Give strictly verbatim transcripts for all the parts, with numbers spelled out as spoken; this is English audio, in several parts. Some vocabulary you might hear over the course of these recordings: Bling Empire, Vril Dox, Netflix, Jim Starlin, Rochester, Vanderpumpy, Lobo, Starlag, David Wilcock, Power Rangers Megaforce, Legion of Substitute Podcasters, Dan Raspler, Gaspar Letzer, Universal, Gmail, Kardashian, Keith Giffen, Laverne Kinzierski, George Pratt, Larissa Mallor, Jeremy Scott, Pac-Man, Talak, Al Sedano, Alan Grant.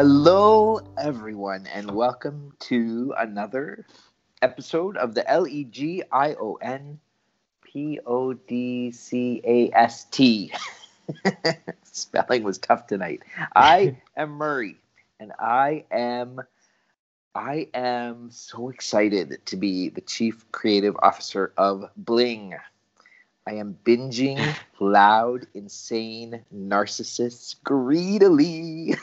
Hello, everyone, and welcome to another episode of the L E G I O N P O D C A S T. Spelling was tough tonight. I am Murray, and I am I am so excited to be the Chief Creative Officer of Bling. I am binging loud, insane narcissists greedily.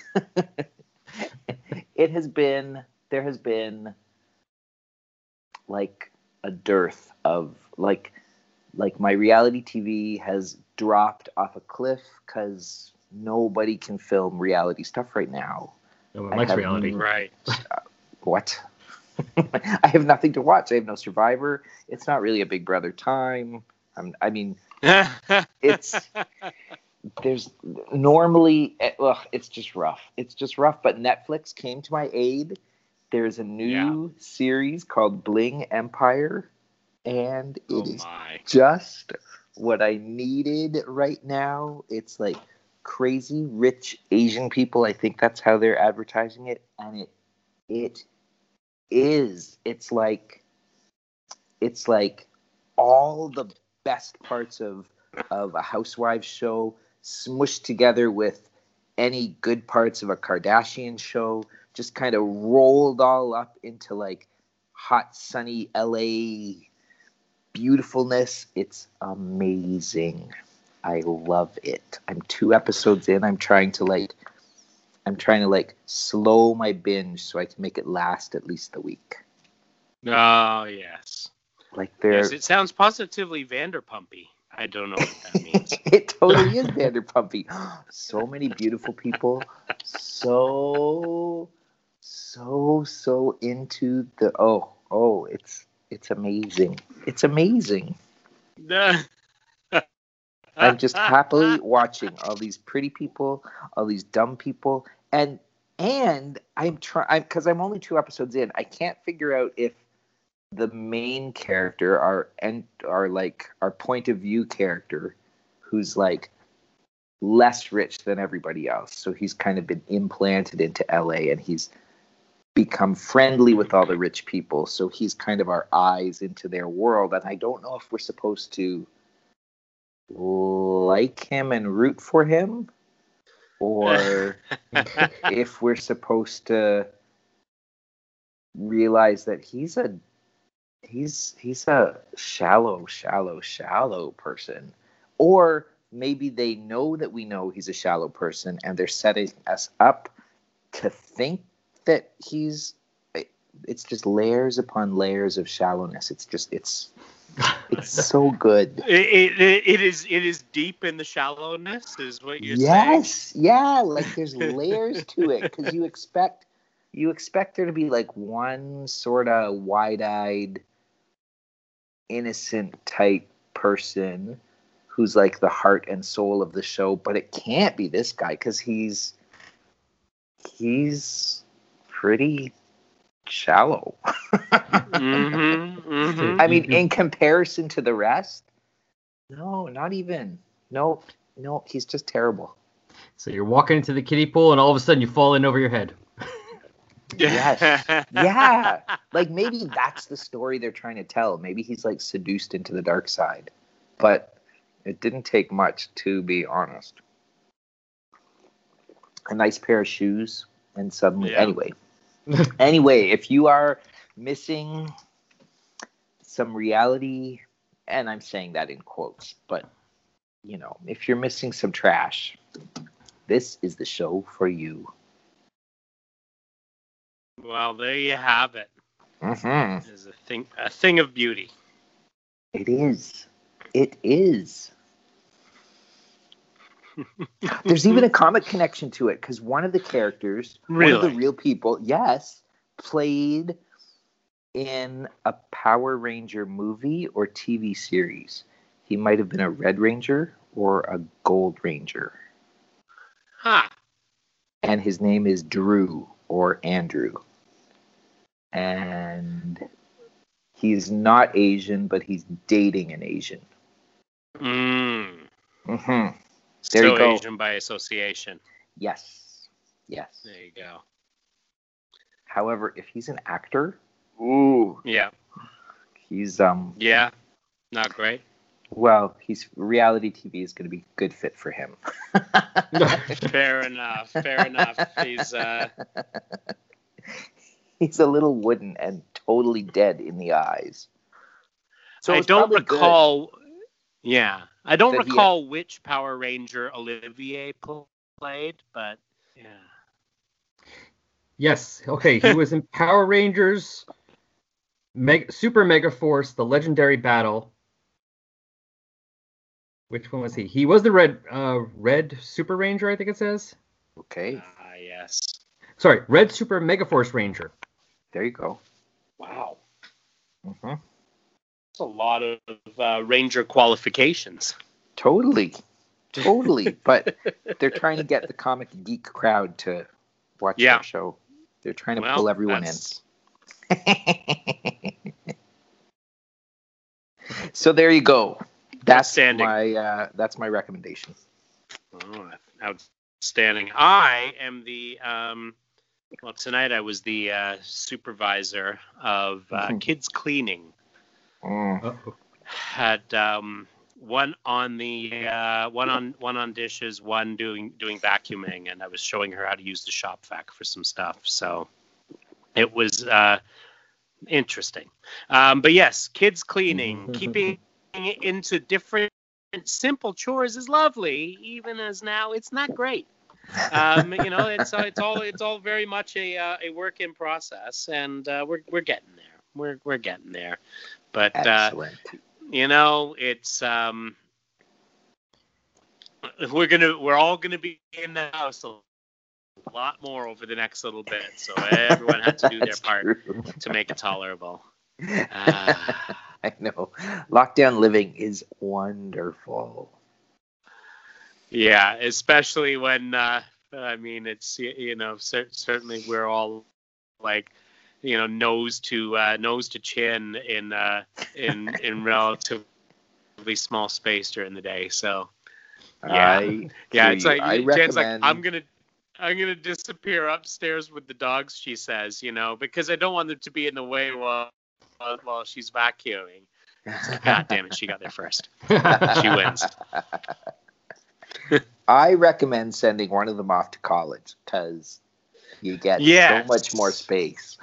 It has been, there has been like a dearth of, like, like my reality T V has dropped off a cliff because nobody can film reality stuff right now. No one likes reality. Right. Uh, what? I have nothing to watch. I have no Survivor. It's not really a Big Brother time. I'm, I mean, it's, there's normally, ugh, it's just rough. It's just rough. But Netflix came to my aid. There's a new yeah. series called Bling Empire. And it oh is my. just what I needed right now. It's like crazy rich Asian people. I think that's how they're advertising it. And it, it is, it's like, it's like all the best parts of of a housewives show smushed together with any good parts of a Kardashian show, just kind of rolled all up into like hot, sunny L A beautifulness. It's amazing. I love it. I'm two episodes in. I'm trying to like, I'm trying to like slow my binge so I can make it last at least a week. Oh, yes. Like yes, it sounds positively Vanderpumpy. I don't know what that means. It totally is Vanderpumpy. So many beautiful people. So, so, so into the oh, oh, it's it's amazing. It's amazing. I'm just happily watching all these pretty people, all these dumb people, and and I'm trying because I'm only two episodes in. I can't figure out if the main character, our and our like our point of view character, who's like less rich than everybody else, so he's kind of been implanted into L A and he's become friendly with all the rich people, so he's kind of our eyes into their world. And I don't know if we're supposed to like him and root for him, or if we're supposed to realize that he's a He's he's a shallow, shallow, shallow person. Or maybe they know that we know he's a shallow person and they're setting us up to think that he's... It's just layers upon layers of shallowness. It's just... It's it's so good. It, it, it, is, it is deep in the shallowness is what you're yes, saying. Yes, yeah. Like there's layers to it because you expect, you expect there to be like one sort of wide-eyed... innocent type person who's like the heart and soul of the show, but it can't be this guy because he's he's pretty shallow. mm-hmm, mm-hmm. I mean, in comparison to the rest, no, not even. No, no, he's just terrible. So you're walking into the kiddie pool and all of a sudden you fall in over your head. Yes. Yeah. Like maybe that's the story they're trying to tell. Maybe he's like seduced into the dark side. But it didn't take much, to be honest. A nice pair of shoes and suddenly yeah. anyway. Anyway, if you are missing some reality, and I'm saying that in quotes, but you know, if you're missing some trash, this is the show for you. Well, there you have it. Mm-hmm. It is a thing, a thing of beauty. It is. It is. There's even a comic connection to it because one of the characters, really? one of the real people, yes, played in a Power Ranger movie or T V series. He might have been a Red Ranger or a Gold Ranger. Huh. And his name is Drew. Or Andrew, and he's not Asian, but he's dating an Asian. Mm. Mm-hmm. There you go. Asian by association. Yes. Yes. There you go. However, if he's an actor, ooh, yeah, he's um, yeah, not great. Well, he's reality T V is going to be a good fit for him. Fair enough. Fair enough. He's uh, he's a little wooden and totally dead in the eyes. So I don't recall. Good. Yeah, I don't that recall had, which Power Ranger Olivier played, but yeah. Yes. Okay. He was in Power Rangers, Meg- Super Megaforce, The Legendary Battle. Which one was he? He was the Red uh, Red Super Ranger, I think it says. Okay. Ah, uh, yes. Sorry, Red Super Megaforce Ranger. There you go. Wow. Mm-hmm. That's a lot of uh, Ranger qualifications. Totally. Totally. But they're trying to get the comic geek crowd to watch yeah. their show. They're trying to well, pull everyone that's... in. So there you go. That's my uh, that's my recommendation. Oh, outstanding! I am the um, well tonight. I was the uh, supervisor of uh, mm-hmm. kids cleaning. Mm. Had um, one on the uh, one on one on dishes, one doing doing vacuuming, and I was showing her how to use the shop vac for some stuff. So it was uh, interesting. Um, but yes, kids cleaning, keeping. It into different simple chores is lovely, even as now it's not great. Um, you know, it's it's all it's all very much a uh, a work in process, and uh, we're we're getting there. We're we're getting there, but uh, you know, it's um, we're gonna we're all gonna be in the house a lot more over the next little bit, so everyone had to do their part true. to make it tolerable. Uh, I know. Lockdown living is wonderful. Yeah, especially when, uh, I mean, it's, you know, cer- certainly we're all like, you know, nose to uh, nose to chin in uh, in in relatively small space during the day. So, yeah, I yeah, it's like, I Jan's recommend... like, I'm going to. I'm going to disappear upstairs with the dogs, she says, you know, because I don't want them to be in the way while while, while she's vacuuming. Like, God damn it, she got there first. She wins. I recommend sending one of them off to college because you get yes. so much more space.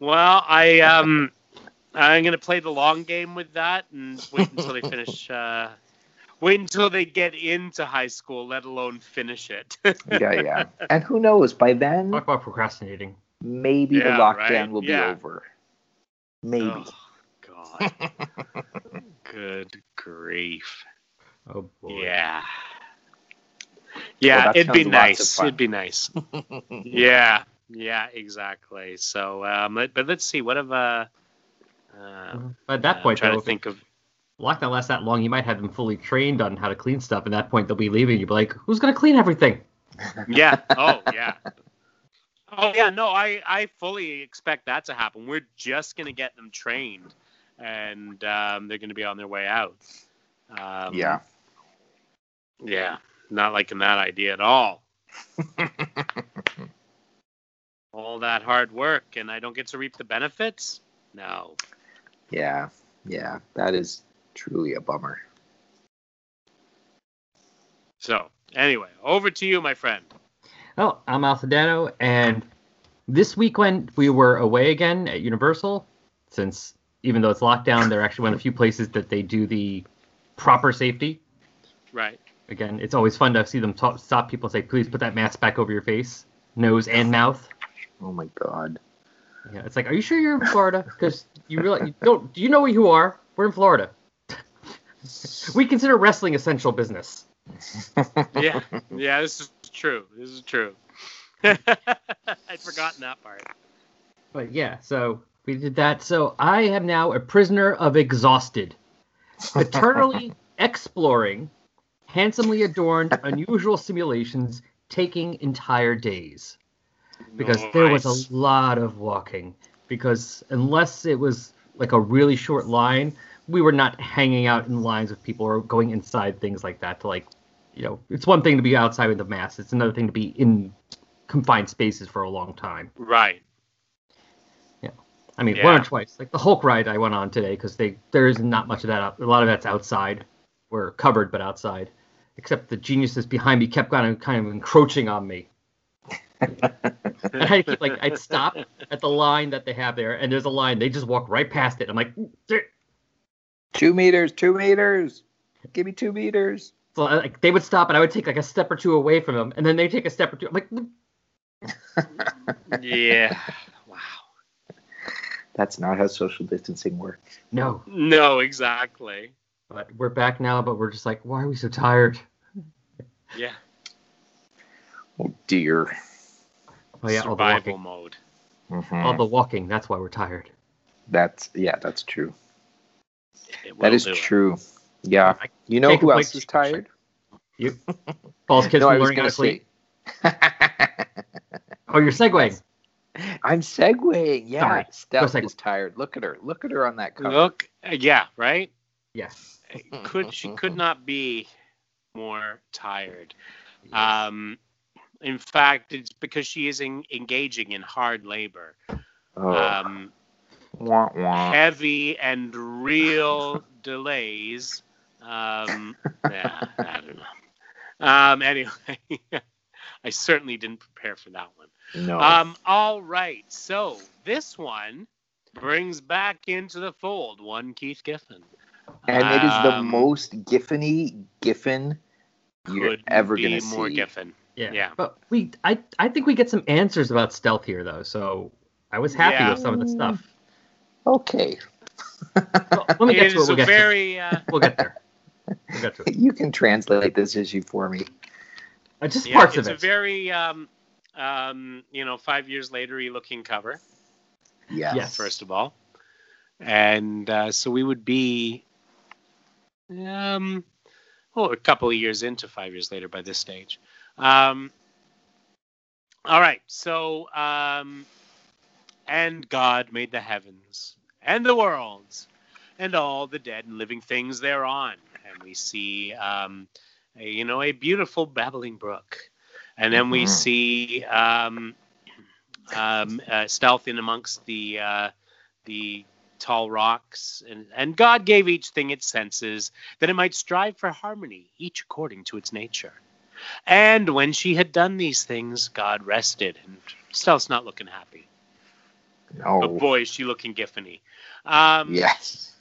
Well, I, um, I'm going to play the long game with that and wait until they finish... Uh, Wait until they get into high school, let alone finish it. yeah, yeah. And who knows, by then... Talk about procrastinating. Maybe yeah, the lockdown right? will yeah. be over. Maybe. Oh, God. Good grief. Oh, boy. Yeah. Yeah, well, it'd be nice. It'd be nice. yeah. Yeah, exactly. So, um, but let's see. What if... Uh, uh, At that point, uh, I'm trying to think of... Lock that lasts that long, you might have them fully trained on how to clean stuff. At that point, they'll be leaving. You'll be like, who's going to clean everything? Yeah. Oh, yeah. Oh, yeah. No, I, I fully expect that to happen. We're just going to get them trained, and um, they're going to be on their way out. Um, yeah. Yeah. Not liking that idea at all. All that hard work, and I don't get to reap the benefits? No. Yeah. Yeah, that is... truly a bummer. So, anyway, over to you, my friend. Oh, I'm Al Sedano, and this week when we were away again at Universal, since even though it's lockdown, they're actually one of the few places that they do the proper safety. Right. Again, it's always fun to see them t- stop people and say, please put that mask back over your face, nose and mouth. Oh, my God. Yeah, it's like, are you sure you're in Florida? Because you realize, you don't, do you know where you are? We're in Florida. We consider wrestling essential business. yeah, yeah, this is true. This is true. I'd forgotten that part. But yeah, so we did that. So I am now a prisoner of exhausted. Eternally exploring, handsomely adorned, unusual simulations, taking entire days. Because nice. There was a lot of walking. Because unless it was like a really short line... we were not hanging out in lines with people or going inside things like that to, like, you know, it's one thing to be outside of the mass. It's another thing to be in confined spaces for a long time. Right. Yeah. I mean, yeah. one or twice. Like the Hulk ride I went on today, because they there is not much of that. Out, a lot of that's outside. We're covered, but outside. Except the geniuses behind me kept kind of, kind of encroaching on me. I had to keep, like, I'd stop at the line that they have there, and there's a line. They just walk right past it. I'm like, two meters, two meters. Give me two meters. So like, they would stop, and I would take like a step or two away from them, and then they take a step or two. I'm like, yeah, wow. That's not how social distancing works. No. No, exactly. But we're back now, but we're just like, why are we so tired? Yeah. Oh, dear. Oh, yeah, survival all mode. Mm-hmm. All the walking, that's why we're tired. That's, yeah, that's true. That is true. It. Yeah. I you know who else is tired? You. Paul's kids no, are learning how to sleep. Oh, you're segueing. I'm segueing. Yeah. Sorry. Steph is tired. Look at her. Look at her on that cover. Look. Uh, yeah, right? Yes. Could she could not be more tired. Yes. Um, in fact, it's because she is en- engaging in hard labor. Oh. Um, wah, wah. Heavy and real delays. Um, yeah, I don't know. Um, anyway, I certainly didn't prepare for that one. No. Um, all right. So this one brings back into the fold one Keith Giffen. And it is the um, most Giffeny Giffen you're ever going to see. More Giffen. Yeah. yeah. But we, I, I think we get some answers about stealth here, though. So I was happy yeah. with some of the stuff. Okay. Well, let me get to it. We'll get, very, to. Uh... we'll get there. We'll get to it. You can translate this issue for me. Uh, just yeah, parts of it. It's a very, um, um, you know, five years later-y looking cover. Yes. yes. First of all. And uh, so we would be... Um, oh, a couple of years into five years later by this stage. Um, all right. So, um, and God made the heavens and the worlds and all the dead and living things thereon. And we see, um, a, you know, a beautiful babbling brook. And then we mm-hmm. see, um, um, uh, stealth in amongst the, uh, the, tall rocks, and, and God gave each thing its senses, that it might strive for harmony, each according to its nature. And when she had done these things, God rested. And Stealth's not looking happy. No. Oh boy, is she looking Giffeny. Um, yes.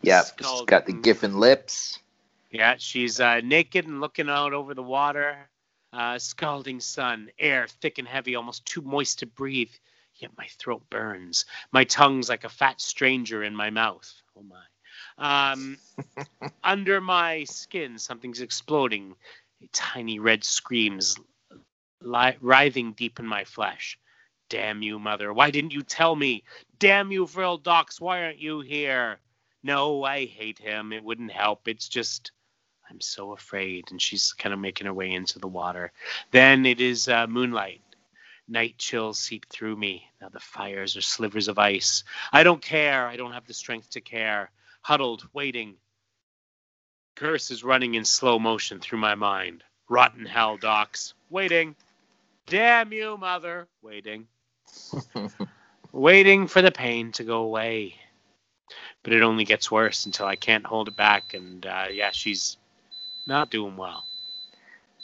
yeah, she's got the Giffen lips. Yeah, she's uh, naked and looking out over the water. Uh, scalding sun, air thick and heavy, almost too moist to breathe. Yet my throat burns. My tongue's like a fat stranger in my mouth. Oh, my. Um, under my skin, something's exploding. A tiny red screams, li- writhing deep in my flesh. Damn you, mother. Why didn't you tell me? Damn you, Vril Dox. Why aren't you here? No, I hate him. It wouldn't help. It's just... I'm so afraid. And she's kind of making her way into the water. Then it is uh, moonlight. Night chills seep through me. Now the fires are slivers of ice. I don't care. I don't have the strength to care. Huddled, waiting. Curse is running in slow motion through my mind. Rotten hell, Dox. Waiting. Damn you, mother. Waiting. Waiting for the pain to go away. But it only gets worse until I can't hold it back. And uh, yeah, she's not doing well.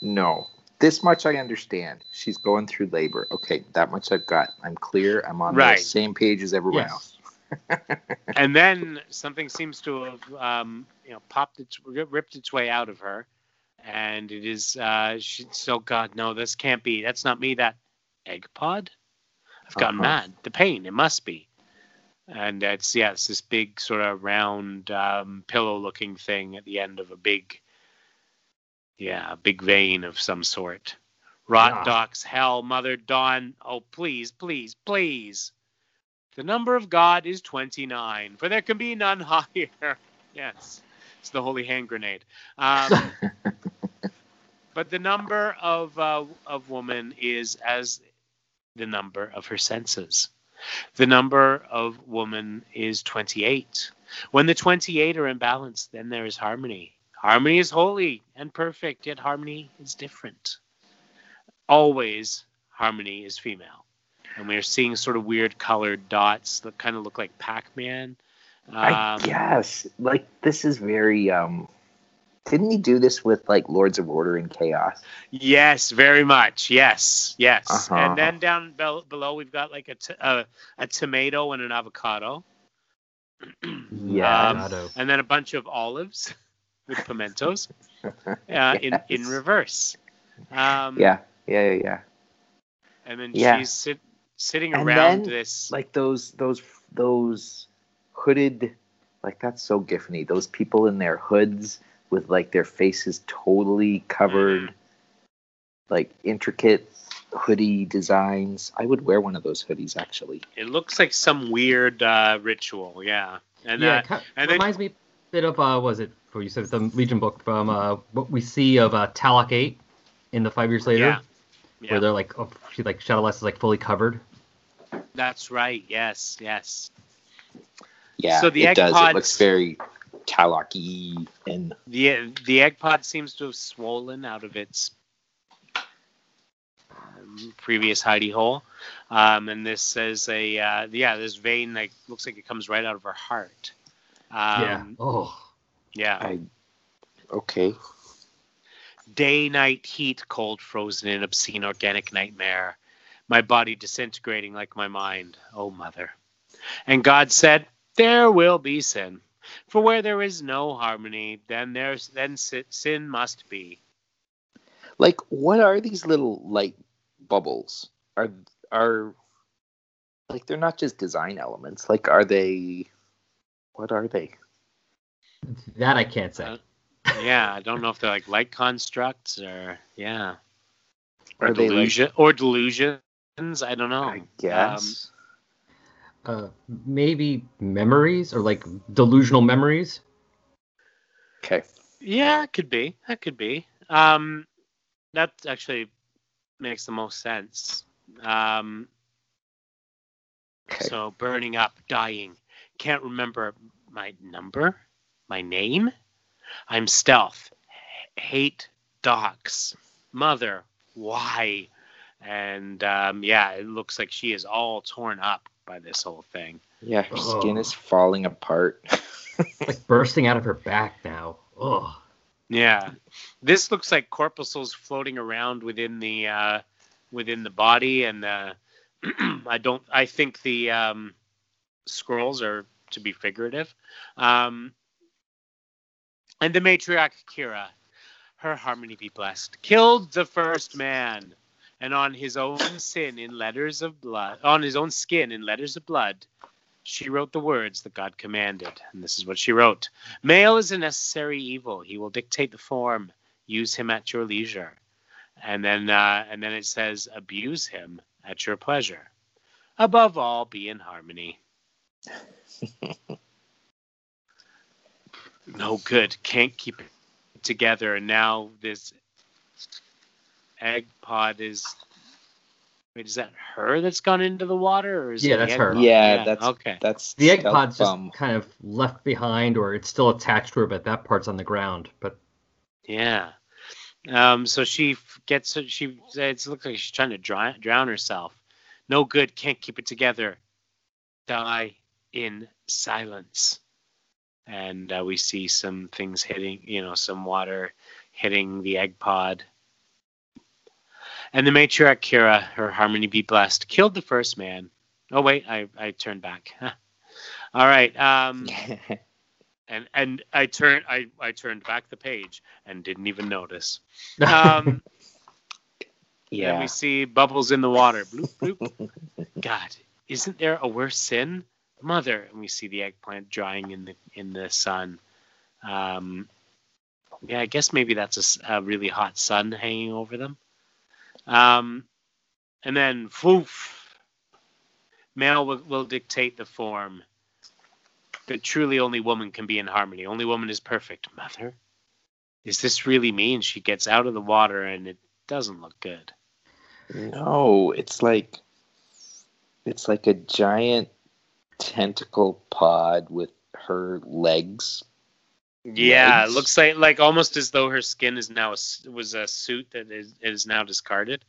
No. This much I understand. She's going through labor. Okay, that much I've got. I'm clear. I'm on right. the same page as everyone yes. else. And then something seems to have, um, you know, popped its, ripped its way out of her, and it is. Uh, she, so God, no, this can't be. That's not me. That egg pod. I've gotten uh-huh. mad. The pain. It must be. And it's yeah, it's this big sort of round um, pillow-looking thing at the end of a big. Yeah, a big vein of some sort. Rot yeah. Dox, hell, mother, dawn. Oh, please, please, please. The number of God is twenty-nine, for there can be none higher. Yes, it's the holy hand grenade. Um, but the number of uh, of woman is as the number of her senses. The number of woman is twenty-eight. When the twenty-eight are in balance, then there is harmony. Harmony is holy and perfect, yet harmony is different. Always, harmony is female. And we're seeing sort of weird colored dots that kind of look like Pac-Man. Um, I guess. Like, this is very... Um... Didn't he do this with, like, Lords of Order and Chaos? Yes, very much. Yes, yes. Uh-huh. And then down be- below, we've got, like, a, t- a, a tomato and an avocado. Yeah. Um, and then a bunch of olives with pimentos uh, yes. in, in reverse. Um, yeah, yeah, yeah, yeah. And then yeah. she's sit- sitting and around then, this. Like, those, those, those hooded, like, that's so Giffeny. Those people in their hoods. With, like, their faces totally covered, like, intricate hoodie designs. I would wear one of those hoodies, actually. It looks like some weird uh, ritual, yeah. And, yeah, uh, it kind of and reminds then... me a bit of, uh, what was it, you said the Legion book, from uh, what we see of uh, Talak eight in the Five Years Later. Yeah. Yeah. Where they're, like, oh, she, like, Shadowless is, like, fully covered. That's right, yes, yes. Yeah, so the it egg does. Pods... It looks very... Talaki and the the egg pod seems to have swollen out of its um, previous hidey hole, um, and this is a uh, yeah this vein that looks like it comes right out of her heart. Um, yeah. Oh. Yeah. I, okay. Day, night, heat, cold, frozen in obscene organic nightmare. My body disintegrating like my mind. Oh, mother. And God said, "There will be sin. For where there is no harmony, then there's then sin must be." Like, what are these little light bubbles? Are are like they're not just design elements? Like, are they? What are they? That I can't say. Uh, yeah, I don't know if they're like light constructs or yeah, or are delusion like, or delusions. I don't know. I guess. Um, Uh, maybe memories or like delusional memories. Okay. Yeah, it could be. That could be. Um, that actually makes the most sense. Um, okay. So burning up, dying. Can't remember my number, my name. I'm stealth. Hate docs. Mother. Why? And um, yeah, it looks like she is all torn up by this whole thing. Yeah, her Ugh. skin is falling apart. It's like bursting out of her back now. Ugh. Yeah. This looks like corpuscles floating around within the uh, within the body, and uh, I don't I think the um, scrolls are to be figurative. Um, and the matriarch Kira, her harmony be blessed, killed the first man. And on his own sin in letters of blood, on his own skin in letters of blood, she wrote the words that God commanded. And this is what she wrote. Male is a necessary evil. He will dictate the form. Use him at your leisure. And then uh, and then it says, abuse him at your pleasure. Above all, be in harmony. No good. Can't keep it together. And now this... egg pod is wait is that her that's gone into the water or is yeah that's her yeah, yeah that's okay that's the egg pod's bum. Just kind of left behind, or it's still attached to her, but that part's on the ground. But yeah um so she gets she it looks like she's trying to dry, drown herself. No good, can't keep it together, die in silence. And uh, we see some things hitting, you know, some water hitting the egg pod. And the matriarch Kira, her harmony be blessed, killed the first man. Oh, wait, I, I turned back. All right. Um, and and I, turn, I, I turned back the page and didn't even notice. Um, yeah. And we see bubbles in the water. Bloop, bloop. God, isn't there a worse sin? Mother. And we see the eggplant drying in the in the sun. Um, yeah, I guess maybe that's a, a really hot sun hanging over them. Um, and then, woof, male will, will dictate the form. But truly only woman can be in harmony. Only woman is perfect. Mother? Is this really me? And she gets out of the water and it doesn't look good. No, it's like, it's like a giant tentacle pod with her legs Yeah, legs. It looks like like almost as though her skin is now a, was a suit that is is now discarded.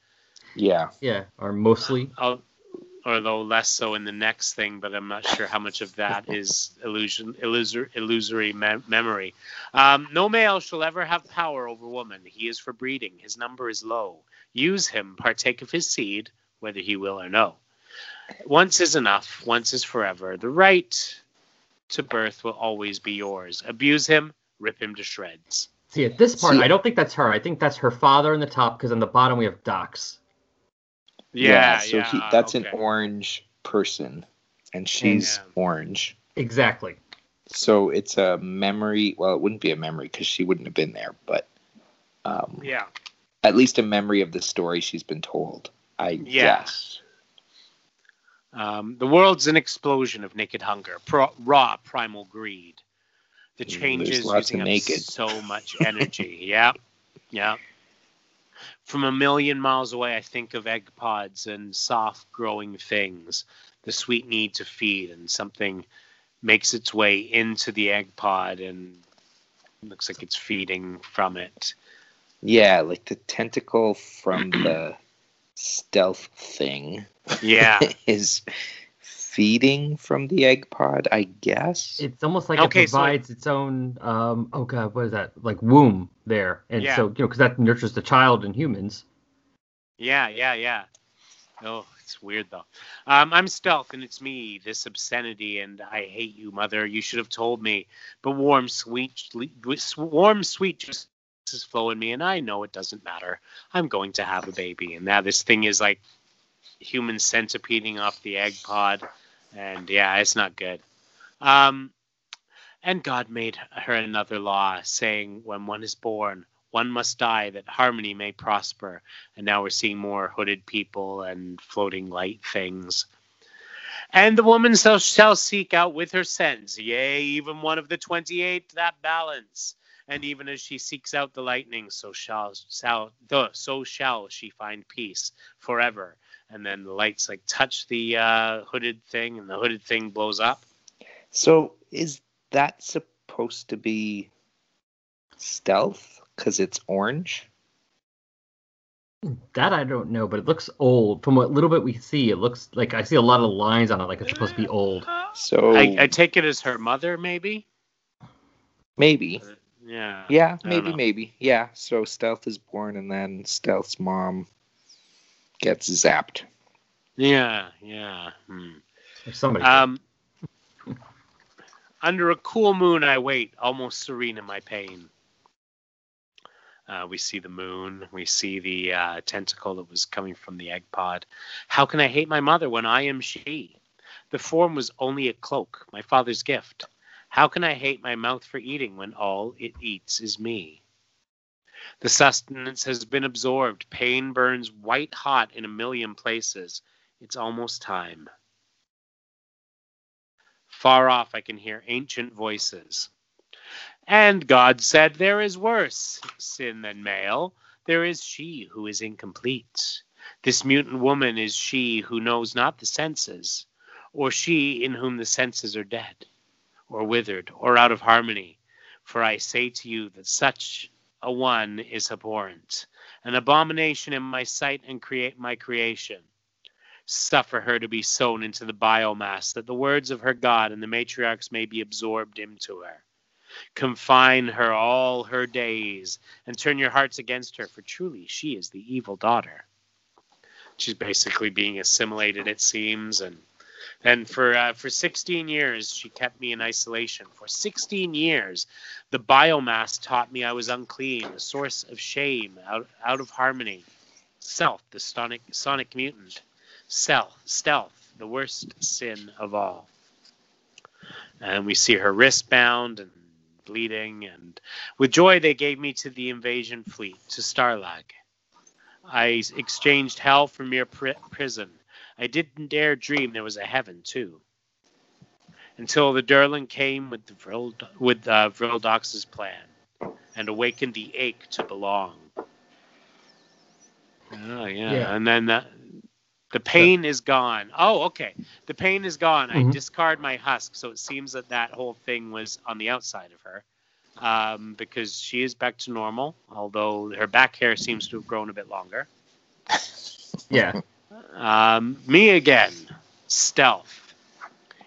Yeah, yeah, or mostly. I'll, although less so in the next thing, but I'm not sure how much of that is illusion, illusory, illusory me- memory. Um, no male shall ever have power over woman. He is for breeding. His number is low. Use him, partake of his seed, whether he will or no. Once is enough. Once is forever. The right to birth will always be yours. Abuse him, rip him to shreds. See, at this part, See, I don't think that's her. I think that's her father in the top, because on the bottom we have Dox. Yeah, yeah, so yeah, he, that's okay. An orange person, and she's yeah. orange. Exactly. So it's a memory. Well, it wouldn't be a memory because she wouldn't have been there, but um, yeah, at least a memory of the story she's been told, I yeah. guess. Um, the world's an explosion of naked hunger, pro- raw primal greed. The changes using up naked. so much energy. yeah, yeah. From a million miles away, I think of egg pods and soft growing things, the sweet need to feed, and something makes its way into the egg pod and looks like it's feeding from it. Yeah, like the tentacle from the stealth thing. Yeah. Is feeding from the egg pod, I guess. It's almost like okay, it provides so it, its own, um, oh God, what is that? Like womb there. And yeah. so, you know, because that nurtures the child in humans. Yeah, yeah, yeah. Oh, it's weird though. Um, I'm stealth and it's me, this obscenity, and I hate you, mother. You should have told me. But warm, sweet, warm, sweet juice is flowing me, and I know it doesn't matter. I'm going to have a baby. And now this thing is like human centipeding off the egg pod. And yeah, it's not good. Um, and God made her another law, saying, when one is born, one must die, that harmony may prosper. And now we're seeing more hooded people and floating light things. And the woman shall, shall seek out with her sense, yea, even one of the twenty-eight, that balance. And even as she seeks out the lightning, so shall, shall, so shall she find peace forever. And then the lights like touch the uh, hooded thing, and the hooded thing blows up. So is that supposed to be stealth because it's orange? That I don't know, but it looks old. From what little bit we see, it looks like I see a lot of lines on it, like it's supposed to be old. So I, I take it as her mother, maybe? Maybe. Uh, yeah. Yeah, maybe, maybe. Yeah, so stealth is born, and then stealth's mom gets zapped. Yeah, yeah. Hmm. Somebody. Um, under a cool moon, I wait, almost serene in my pain. Uh, we see the moon. We see the uh, tentacle that was coming from the egg pod. How can I hate my mother when I am she? The form was only a cloak, my father's gift. How can I hate my mouth for eating when all it eats is me? The sustenance has been absorbed. Pain burns white hot in a million places. It's almost time. Far off, I can hear ancient voices. And God said, there is worse sin than male. There is she who is incomplete. This mutant woman is she who knows not the senses, or she in whom the senses are dead, or withered, or out of harmony. For I say to you that such a one is abhorrent, an abomination in my sight, and create my creation. Suffer her to be sown into the biomass, that the words of her God and the matriarchs may be absorbed into her. Confine her all her days, and turn your hearts against her, for truly she is the evil daughter. She's basically being assimilated, it seems, and And for uh, for sixteen years, she kept me in isolation. For sixteen years, the biomass taught me I was unclean, a source of shame, out, out of harmony. Self, the sonic, sonic mutant. Self, stealth, the worst sin of all. And we see her wrist bound and bleeding. And with joy, they gave me to the invasion fleet, to Starlag. I exchanged hell for mere pr- prison. I didn't dare dream there was a heaven, too. Until the Durlan came with the Vril, with uh, Vril Dox's plan and awakened the ache to belong. Oh, yeah. yeah. And then the, the pain so, is gone. Oh, okay. The pain is gone. Mm-hmm. I discard my husk, so it seems that that whole thing was on the outside of her. um, because she is back to normal, although her back hair seems to have grown a bit longer. Yeah. Um, me again. Stealth.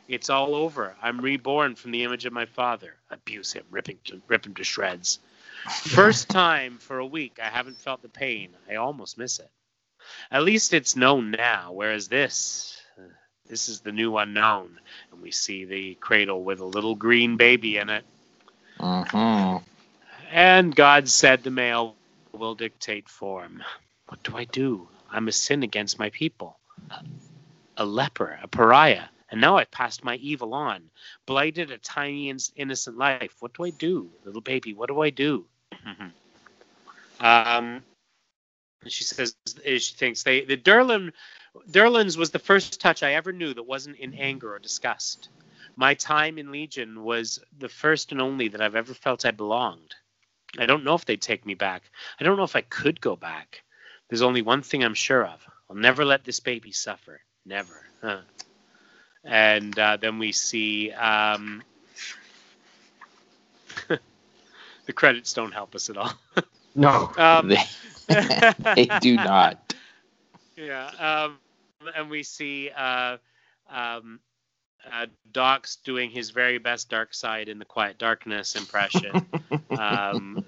It's all over. I'm reborn from the image of my father. Abuse him. Rip him to, rip him to shreds. First time for a week I haven't felt the pain. I almost miss it. At least it's known now, whereas this, uh, this is the new unknown. And we see the cradle with a little green baby in it. Uh-huh. And God said the male will dictate form. What do I do? I'm a sin against my people. A leper, a pariah. And now I've passed my evil on. Blighted a tiny and innocent life. What do I do? Little baby, what do I do? um... She says she thinks they the Durlan, Durlan's was the first touch I ever knew that wasn't in anger or disgust. My time in Legion was the first and only that I've ever felt I belonged. I don't know if they'd take me back. I don't know if I could go back. There's only one thing I'm sure of. I'll never let this baby suffer. Never. Huh. And uh, then we see um, the credits don't help us at all. No. Um, they- they do not. Yeah, um, and we see uh, um, uh, Dox doing his very best Dark Side in the Quiet Darkness impression. um,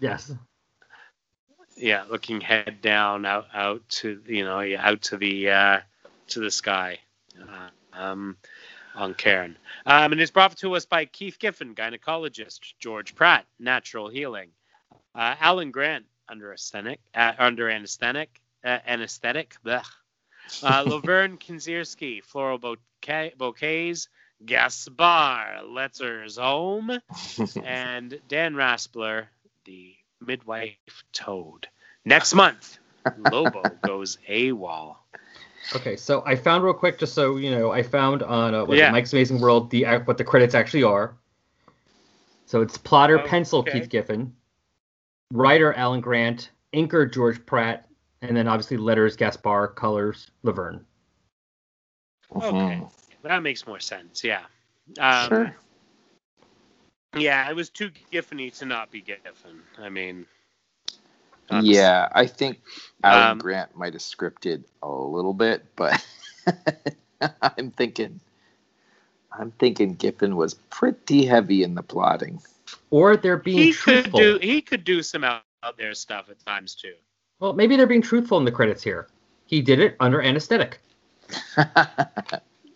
yes. Yeah, looking head down, out, out to you know, out to the uh, to the sky, uh, um, on Cairn. Um, and it's brought to us by Keith Giffen, gynecologist; George Pratt, natural healing; uh, Alan Grant, under anesthetic, uh, under anesthetic, uh, anesthetic. Blech. Uh, Laverne Kinzierski, floral bouquet, bouquets; Gaspar Letzer's home, and Dan Raspler, the midwife toad. Next month, Lobo goes AWOL. Okay, so I found real quick, just so you know, I found on uh, what yeah. Mike's Amazing World the uh, what the credits actually are. So it's plotter, oh, pencil, okay. Keith Giffen. Writer, Alan Grant; inker, George Pratt; and then obviously letters, Gaspar; colors, Laverne. Okay, that makes more sense, yeah. Um, sure. Yeah, it was too Giffeny to not be Giffen. I mean... Honestly. Yeah, I think Alan um, Grant might have scripted a little bit, but I'm thinking... I'm thinking Giffen was pretty heavy in the plotting. Or they're being he truthful. Could do, he could do some out there stuff at times, too. Well, maybe they're being truthful in the credits here. He did it under anesthetic.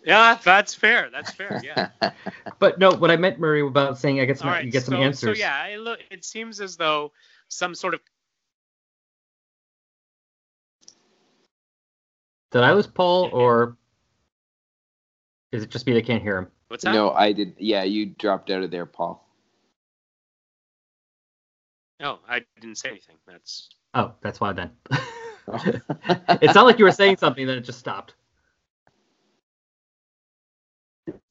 Yeah, that's fair. That's fair, yeah. But no, what I meant, Murray, about saying I get some, right, you get so, some answers. So, yeah, it, look, it seems as though some sort of... Did I lose Paul, or is it just me that can't hear him? What's that? No, I did. Yeah, you dropped out of there, Paul. No, I didn't say anything. That's oh, that's why then. It's not like you were saying something, then it just stopped.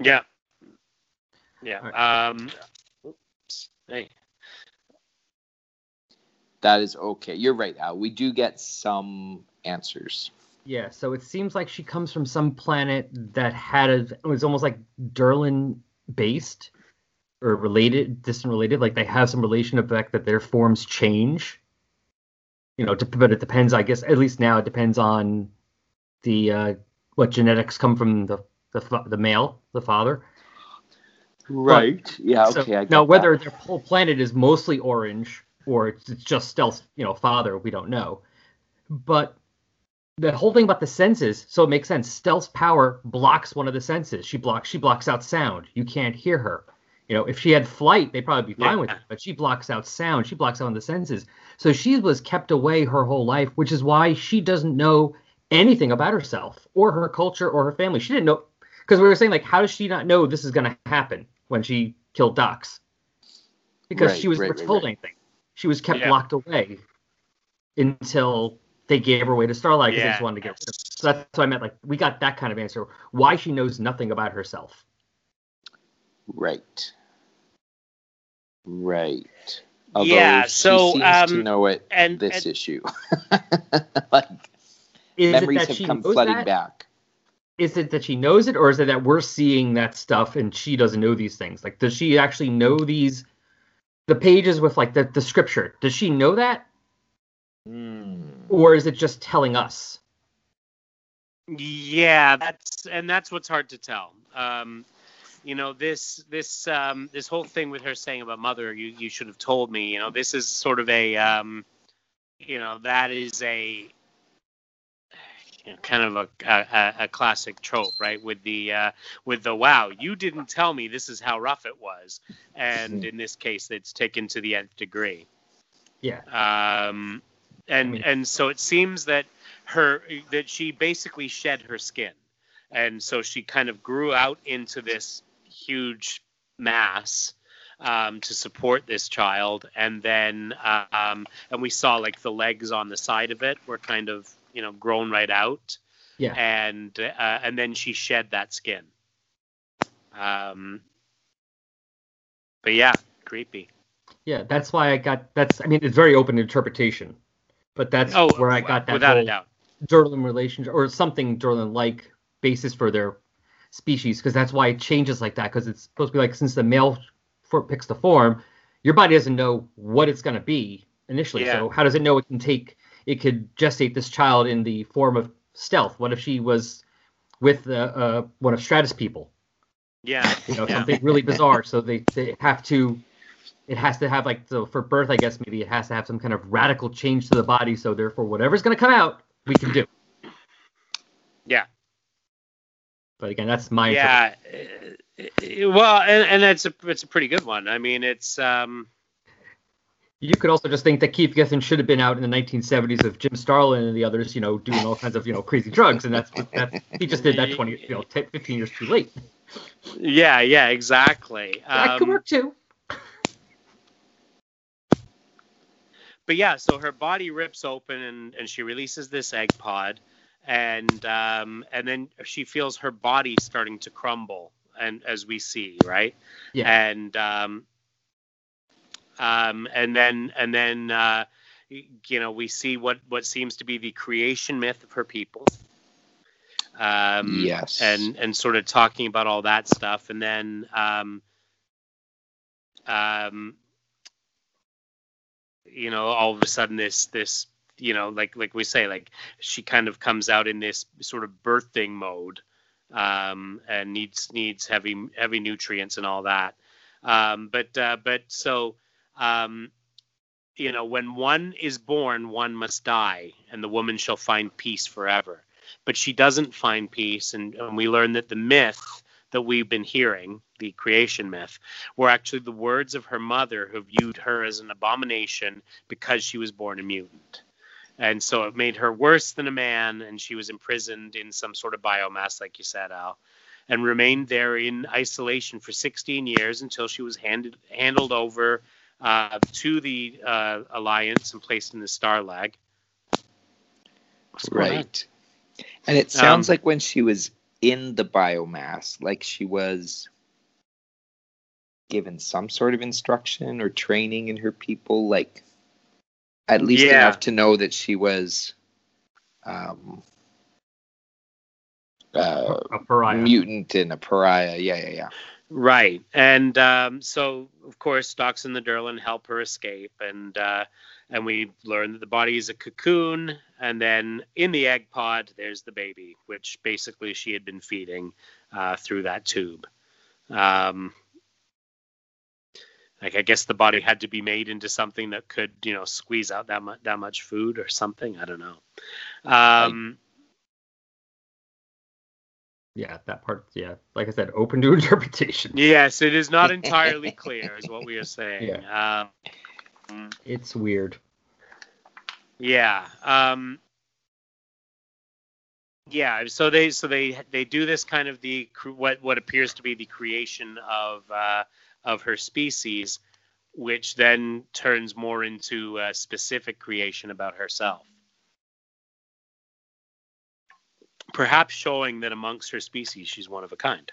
Yeah, yeah. Right. Um, oops. Hey, that is okay. You're right, Al. We do get some answers. Yeah. So it seems like she comes from some planet that had a it was almost like Durlan based. Or related, distant related, like they have some relation to the fact that their forms change. You know, but it depends, I guess, at least now it depends on the uh, what genetics come from the the, the male, the father. Right. But, yeah, so, okay. I get now, whether that. Their whole planet is mostly orange or it's just stealth, you know, father, we don't know. But the whole thing about the senses, so it makes sense. Stealth's power blocks one of the senses. She blocks, she blocks out sound. You can't hear her. You know, if she had flight, they'd probably be fine yeah. with it. But she blocks out sound. She blocks out the senses. So she was kept away her whole life, which is why she doesn't know anything about herself or her culture or her family. She didn't know because we were saying, like, how does she not know this is going to happen when she killed Dox? Because right, she was never right, told right, anything. Right. She was kept yeah. locked away until they gave her away to Starlight because yeah. they just wanted to get her. So that's what I meant. Like, we got that kind of answer. Why she knows nothing about herself. Right. Right. Although yeah, so, she seems um, to know it and, this and, issue. Like, memories have come flooding that? back. Is it that she knows it, or is it that we're seeing that stuff and she doesn't know these things? Like, does she actually know these the pages with like the, the scripture. Does she know that? Mm. Or is it just telling us? Yeah, that's and that's what's hard to tell. Um, you know, this this um, this whole thing with her saying about mother, you, you should have told me, you know, this is sort of a, um, you know, that is a you know, kind of a, a a classic trope, right? With the uh, with the wow, you didn't tell me this is how rough it was. And in this case, it's taken to the nth degree. Yeah. Um, and I mean, and so it seems that her that she basically shed her skin, and so she kind of grew out into this huge mass um, to support this child, and then um, and we saw like the legs on the side of it were kind of you know grown right out, yeah, and uh, and then she shed that skin. Um, but yeah, creepy. Yeah, that's why I got that's. I mean, it's very open interpretation. But that's oh, where I got that without a doubt. Durlan relationship or something Durlan-like basis for their species, because that's why it changes like that, because it's supposed to be like since the male for, picks the form, your body doesn't know what it's going to be initially. Yeah. So how does it know it can take it could gestate this child in the form of stealth? What if she was with uh, uh, one of Stratus' people? Yeah, you know yeah. something really bizarre. So they, they have to. It has to have, like, so for birth, I guess, maybe it has to have some kind of radical change to the body. So, therefore, whatever's going to come out, we can do. Yeah. But, again, that's my... Yeah. Well, and, and it's, a, it's a pretty good one. I mean, it's... Um... You could also just think that Keith Giffen should have been out in the nineteen seventies with Jim Starlin and the others, you know, doing all kinds of, you know, crazy drugs. And that's... that's he just did that twenty, you know, ten, fifteen years too late. Yeah, yeah, exactly. That um, could work, too. But yeah, so her body rips open and, and she releases this egg pod, and um, and then she feels her body starting to crumble, and as we see, right? Yeah. And um, um, and then and then uh, you know we see what, what seems to be the creation myth of her people. Um, yes. And and sort of talking about all that stuff, and then um. um you know, all of a sudden this, this, you know, like, like we say, like she kind of comes out in this sort of birthing mode, um, and needs, needs heavy, heavy nutrients and all that. Um, but, uh, but so, um, you know, when one is born, one must die, and the woman shall find peace forever, but she doesn't find peace. And, and we learn that the myth that we've been hearing, the creation myth, were actually the words of her mother, who viewed her as an abomination because she was born a mutant. And so it made her worse than a man, and she was imprisoned in some sort of biomass, like you said, Al, and remained there in isolation for sixteen years until she was handed, handed over uh, to the uh, Alliance and placed in the Starlag. Right. And it sounds um, like when she was in the biomass, like she was... given some sort of instruction or training in her people, like at least yeah. enough to know that she was um, uh, a pariah, mutant, and a pariah. Yeah, yeah, yeah. Right, and um, so of course, Dox and the Durlan help her escape, and uh, and we learn that the body is a cocoon, and then in the egg pod, there's the baby, which basically she had been feeding uh, through that tube. Um, Like, I guess the body had to be made into something that could, you know, squeeze out that much, that much food or something. I don't know. Um, yeah, that part. Yeah. Like I said, open to interpretation. Yes, it is not entirely clear is what we are saying. Yeah. Um, it's weird. Yeah. Um, yeah. So they so they they do this kind of the what, what appears to be the creation of uh of her species, which then turns more into a specific creation about herself. Perhaps showing that amongst her species, she's one of a kind.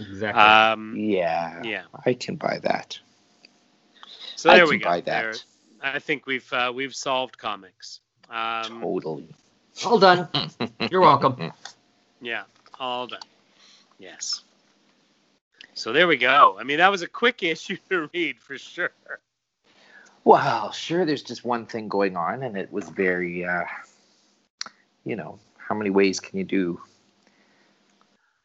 Exactly. Um, yeah. Yeah. I can buy that. So there I can we go. Buy that. There, I think we've uh, we've solved comics. Um, totally. All done. You're welcome. Yeah. All done. Yes. So there we go. I mean, that was a quick issue to read for sure. Well, sure, there's just one thing going on, and it was very, uh, you know, how many ways can you do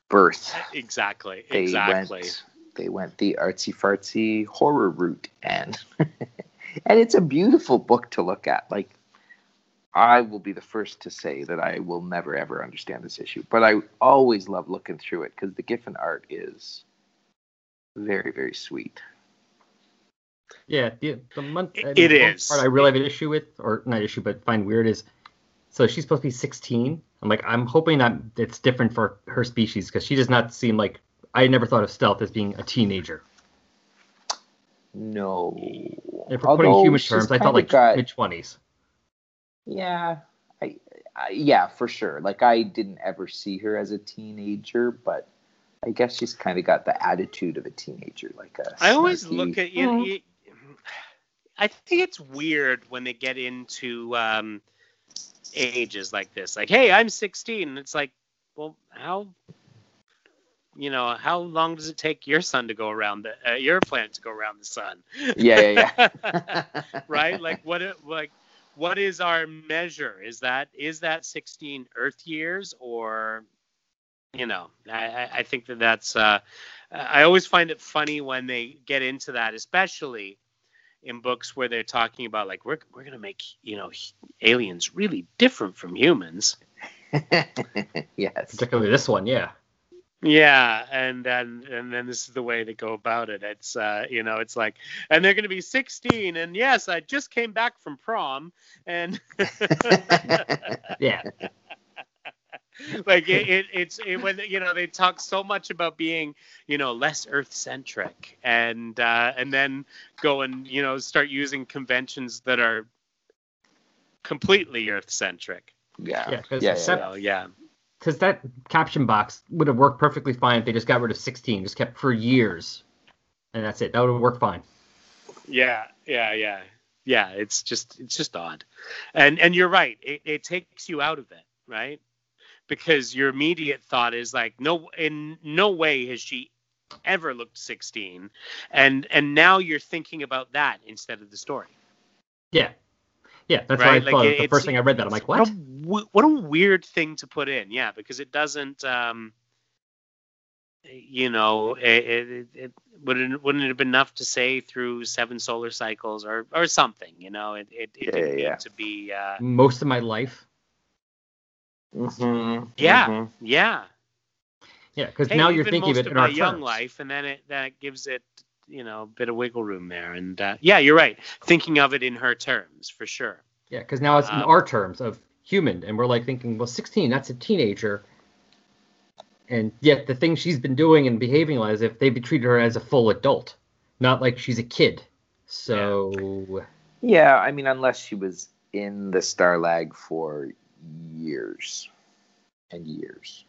birth? Exactly, they exactly. Went, they went the artsy-fartsy horror route, and and it's a beautiful book to look at. Like, I will be the first to say that I will never, ever understand this issue, but I always love looking through it because the Giffen art is very, very sweet. Yeah, the the month. It, it the is. Part I really have an issue with, or not issue, but find weird is, so she's supposed to be sixteen. I'm like, I'm hoping that it's different for her species because she does not seem like. I never thought of Stealth as being a teenager. No. If we're putting human terms, I thought like got, mid-twenties. Yeah, I, I yeah for sure. Like I didn't ever see her as a teenager, but. I guess she's kind of got the attitude of a teenager, like a. I snarky, always look at you. Know, you I think it's weird when they get into um, ages like this. Like, hey, I'm sixteen. It's like, well, how? You know, how long does it take your son to go around the uh, your planet to go around the sun? Yeah, yeah, yeah. Right? Like, what? Like, what is our measure? Is that is that sixteen Earth years or? You know, I, I think that that's, uh, I always find it funny when they get into that, especially in books where they're talking about, like, we're we're going to make, you know, aliens really different from humans. Yes. Particularly this one, yeah. Yeah, and, and, and then this is the way they go about it. It's, uh, you know, it's like, and they're going to be sixteen, and yes, I just came back from prom, and... Yeah. Like it, it, it's it, when you know they talk so much about being you know less Earth centric and uh, and then go and you know start using conventions that are completely Earth centric. Yeah, yeah, because yeah, yeah, yeah. yeah. that caption box would have worked perfectly fine if they just got rid of sixteen, just kept for years, and that's it. That would have worked fine. Yeah, yeah, yeah, yeah. It's just it's just odd, and and you're right. It, it takes you out of it, right? Because your immediate thought is like, no, in no way has she ever looked sixteen, and and now you're thinking about that instead of the story. Yeah, yeah, that's right. Why I like it, the first thing I read that I'm like, what? What a, what a weird thing to put in, yeah, because it doesn't, um, you know, it, it, it wouldn't wouldn't it have been enough to say through seven solar cycles or or something, you know? It it, it yeah, didn't yeah. need to be uh, most of my life. Mm-hmm. Yeah, mm-hmm. yeah, yeah. Because hey, now you're thinking of it in our young terms. Life, and then it that gives it, you know, a bit of wiggle room there. And uh, yeah, you're right. Thinking of it in her terms for sure. Yeah, because now it's um, in our terms of human, and we're like thinking, well, sixteen, that's a teenager. And yet the thing she's been doing and behaving like as if they treated her as a full adult, not like she's a kid. So yeah, yeah I mean, unless she was in the Starlag for. Years and years.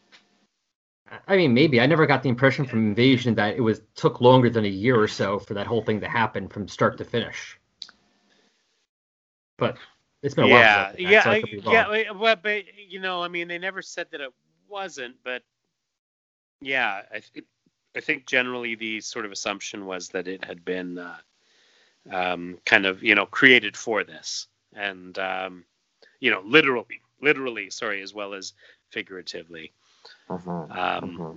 I mean, maybe I never got the impression from Invasion that it was took longer than a year or so for that whole thing to happen from start to finish. But it's been a yeah, while. Yeah, so I could be wrong. yeah, well, but you know, I mean, they never said that it wasn't, but yeah, I think I think generally the sort of assumption was that it had been uh, um, kind of you know created for this, and um, you know, literally. Literally, sorry, as well as figuratively. Uh-huh, um, uh-huh.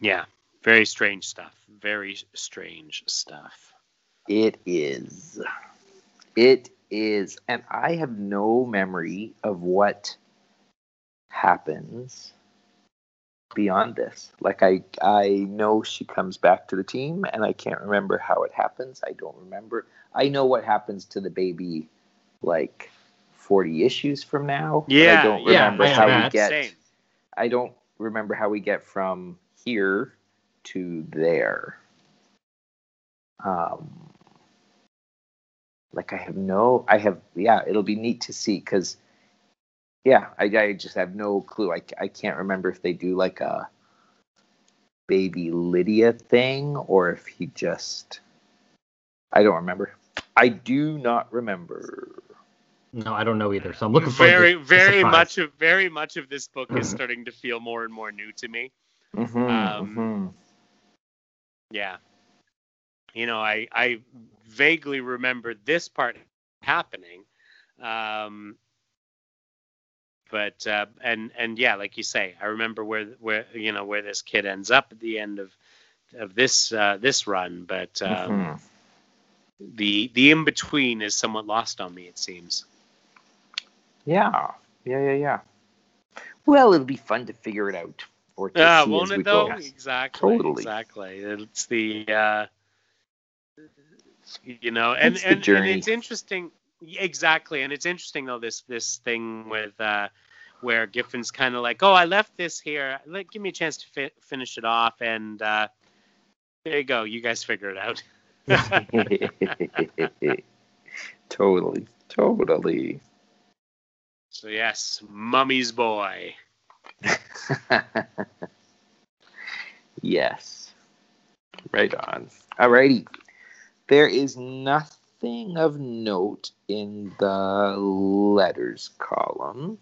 Yeah, very strange stuff. Very strange stuff. It is. It is. And I have no memory of what happens beyond this. Like, I, I know she comes back to the team, and I can't remember how it happens. I don't remember. I know what happens to the baby, like... forty issues from now. Yeah, I don't remember yeah, how yeah, we get. Same. I don't remember how we get from here to there. Um, like I have no, I have yeah. It'll be neat to see because yeah, I, I just have no clue. I I can't remember if they do like a baby Lydia thing or if he just. I don't remember. I do not remember. No, I don't know either. So I'm looking for very, very much of very much of this book is starting to feel more and more new to me. Mm-hmm, um, mm-hmm. Yeah. You know, I, I vaguely remember this part happening. Um, but, uh, and, and yeah, like you say, I remember where, where, you know, where this kid ends up at the end of, of this, uh, this run, but, um, mm-hmm. the, the in-between is somewhat lost on me, it seems. Yeah. Yeah. Yeah. Yeah. Well, it'll be fun to figure it out. Or to uh, see won't as it we though? Go. Exactly. Totally. Exactly. It's the, uh, you know, and, and, and it's interesting. Exactly. And it's interesting, though, this this thing with uh, where Giffen's kind of like, oh, I left this here. Like, give me a chance to fi- finish it off. And uh, there you go. You guys figure it out. Totally. Totally. So, yes, Mummy's Boy. Yes. Right on. All righty. There is nothing of note in the letters column.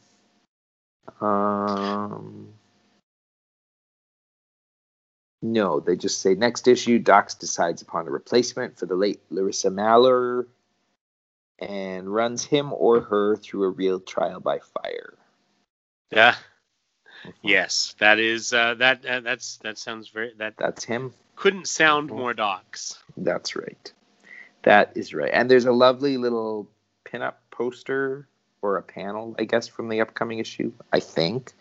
Um, no, they just say, next issue, Dox decides upon a replacement for the late Larissa Mallor and runs him or her through a real trial by fire. Yeah. Yes, that is uh, that. Uh, that's that sounds very. That that's him. Couldn't sound mm-hmm. more Dox. That's right. That is right. And there's a lovely little pinup poster or a panel, I guess, from the upcoming issue. I think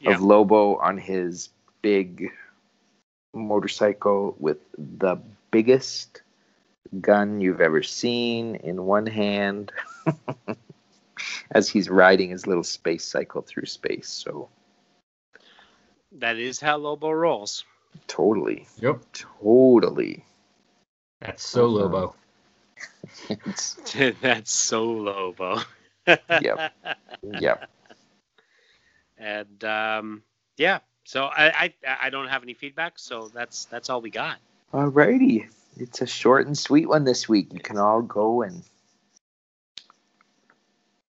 yeah. of Lobo on his big motorcycle with the biggest gun you've ever seen in one hand, as he's riding his little space cycle through space. So. That is how Lobo rolls. Totally. Yep. Totally. That's so Lobo. That's so Lobo. Yep. Yep. And um, yeah, so I, I I don't have any feedback, so that's that's all we got. Alrighty, it's a short and sweet one this week. You can all go and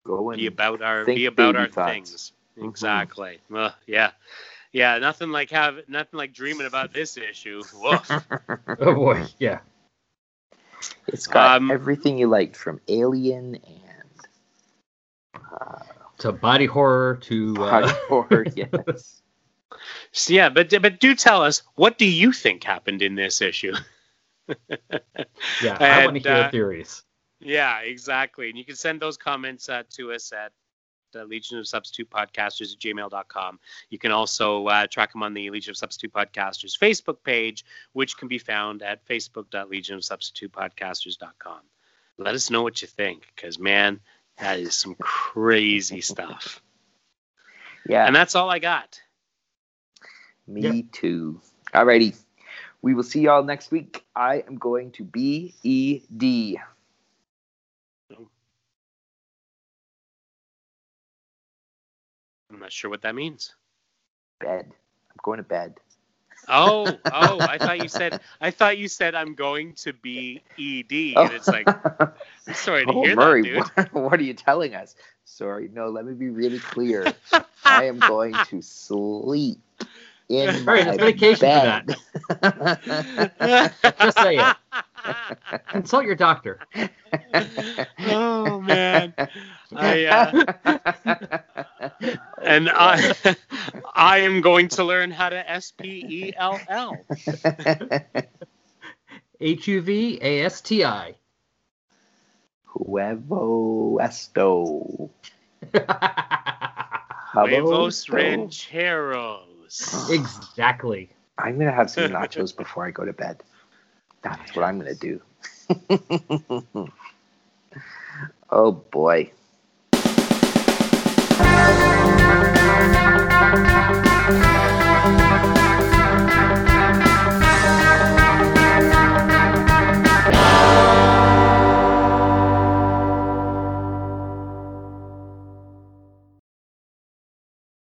go and be about our be about our thoughts. Things. Mm-hmm. Exactly. Well, yeah. Yeah, nothing like have nothing like dreaming about this issue. Woof. Oh boy, yeah. It's got um, everything you liked, from Alien and uh, to body horror to body uh, horror. Yes. So, yeah, but but do tell us, what do you think happened in this issue? Yeah, and, I want to hear uh, theories. Yeah, exactly, and you can send those comments uh, to us at. The Legion of Substitute Podcasters at gmail dot com. You can also uh, track them on the Legion of Substitute Podcasters Facebook page, which can be found at facebook dot legion of substitute podcasters dot com. Let us know what you think, because, man, that is some crazy stuff. Yeah. And that's all I got. Me yep. too. All righty. We will see you all next week. I am going to B E D. I'm not sure what that means. Bed. I'm going to bed. Oh, oh! I thought you said. I thought you said I'm going to be E D, and it's like, I'm sorry to oh, hear Murray, that, dude. What, what are you telling us? Sorry, no. Let me be really clear. I am going to sleep in Murray, my medication bed. For that. Just say it. Consult your doctor. Oh man, I uh, and I I am going to learn how to S P E L L H U V A S T I. Huevo esto. Huevos rancheros. Exactly. I'm gonna have some nachos before I go to bed. That's what I'm going to do. Oh, boy.